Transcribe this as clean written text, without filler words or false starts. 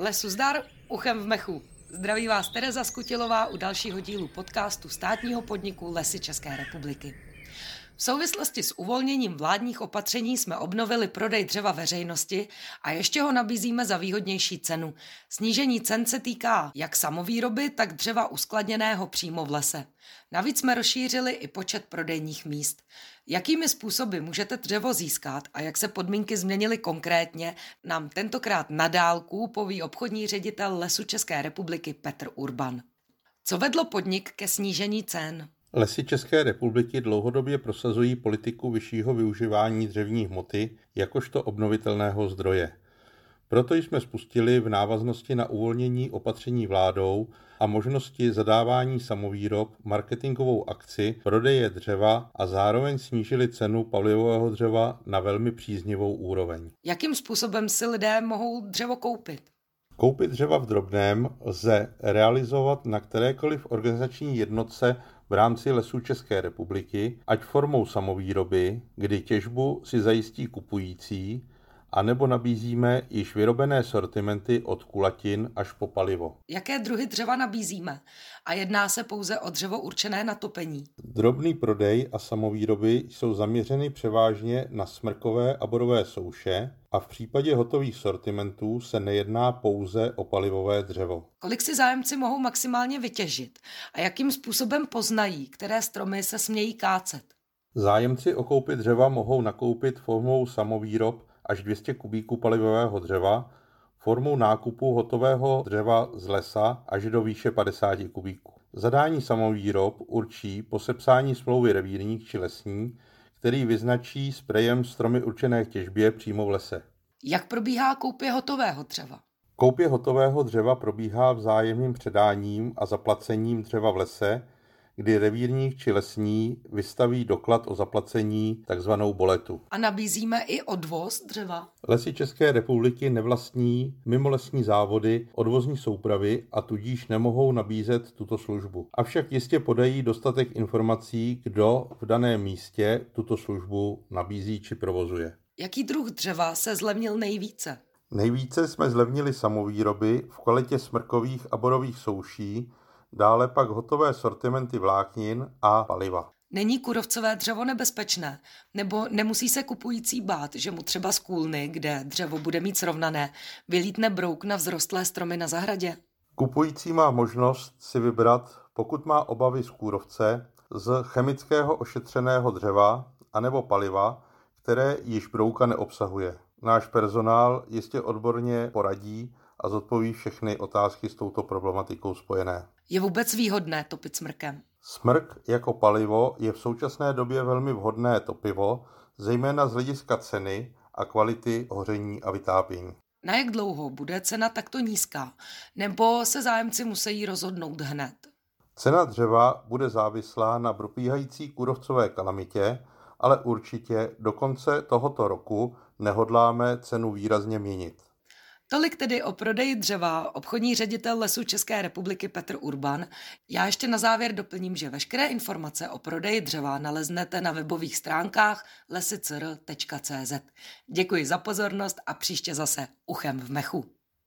Lesu zdar, uchem v mechu. Zdraví vás Tereza Skutilová u dalšího dílu podcastu státního podniku Lesy České republiky. V souvislosti s uvolněním vládních opatření jsme obnovili prodej dřeva veřejnosti a ještě ho nabízíme za výhodnější cenu. Snížení cen se týká jak samovýroby, tak dřeva uskladněného přímo v lese. Navíc jsme rozšířili i počet prodejních míst. Jakými způsoby můžete dřevo získat a jak se podmínky změnily konkrétně, nám tentokrát na dálku poví obchodní ředitel Lesů České republiky Petr Urban. Co vedlo podnik ke snížení cen? Lesy České republiky dlouhodobě prosazují politiku vyššího využívání dřevní hmoty jakožto obnovitelného zdroje. Proto jsme spustili v návaznosti na uvolnění opatření vládou a možnosti zadávání samovýrob marketingovou akci prodeje dřeva a zároveň snížili cenu palivového dřeva na velmi příznivou úroveň. Jakým způsobem si lidé mohou dřevo koupit? Koupit dřeva v drobném lze realizovat na kterékoliv organizační jednotce v rámci Lesů České republiky, ať formou samovýroby, kdy těžbu si zajistí kupující, anebo nabízíme již vyrobené sortimenty od kulatin až po palivo. Jaké druhy dřeva nabízíme? A jedná se pouze o dřevo určené na topení. Drobný prodej a samovýroby jsou zaměřeny převážně na smrkové a borové souše a v případě hotových sortimentů se nejedná pouze o palivové dřevo. Kolik si zájemci mohou maximálně vytěžit a jakým způsobem poznají, které stromy se smějí kácet? Zájemci o koupi dřeva mohou nakoupit formou samovýrob až 200 kubíků palivového dřeva, formou nákupu hotového dřeva z lesa až do výše 50 kubíků. Zadání samovýrob určí po sepsání smlouvy revírník či lesní, který vyznačí sprejem stromy určené k těžbě přímo v lese. Jak probíhá koupě hotového dřeva? Koupě hotového dřeva probíhá vzájemným předáním a zaplacením dřeva v lese, kdy revírník či lesní vystaví doklad o zaplacení, takzvanou boletu. A nabízíme i odvoz dřeva? Lesy České republiky nevlastní mimolesní závody, odvozní soupravy a tudíž nemohou nabízet tuto službu. Avšak jistě podají dostatek informací, kdo v daném místě tuto službu nabízí či provozuje. Jaký druh dřeva se zlevnil nejvíce? Nejvíce jsme zlevnili samovýroby v kvalitě smrkových a borových souší, dále pak hotové sortimenty vláknin a paliva. Není kůrovcové dřevo nebezpečné? Nebo nemusí se kupující bát, že mu třeba z kůlny, kde dřevo bude mít srovnané, vylítne brouk na vzrostlé stromy na zahradě? Kupující má možnost si vybrat, pokud má obavy z kůrovce, z chemického ošetřeného dřeva anebo paliva, které již brouka neobsahuje. Náš personál jistě odborně poradí a zodpoví všechny otázky s touto problematikou spojené. Je vůbec výhodné topit smrkem? Smrk jako palivo je v současné době velmi vhodné topivo, zejména z hlediska ceny a kvality hoření a vytápění. Na jak dlouho bude cena takto nízká? Nebo se zájemci musí rozhodnout hned? Cena dřeva bude závislá na probíhající kůrovcové kalamitě, ale určitě do konce tohoto roku nehodláme cenu výrazně měnit. Tolik tedy o prodeji dřeva obchodní ředitel Lesů České republiky Petr Urban. Já ještě na závěr doplním, že veškeré informace o prodeji dřeva naleznete na webových stránkách lesicrl.cz. Děkuji za pozornost a příště zase uchem v mechu.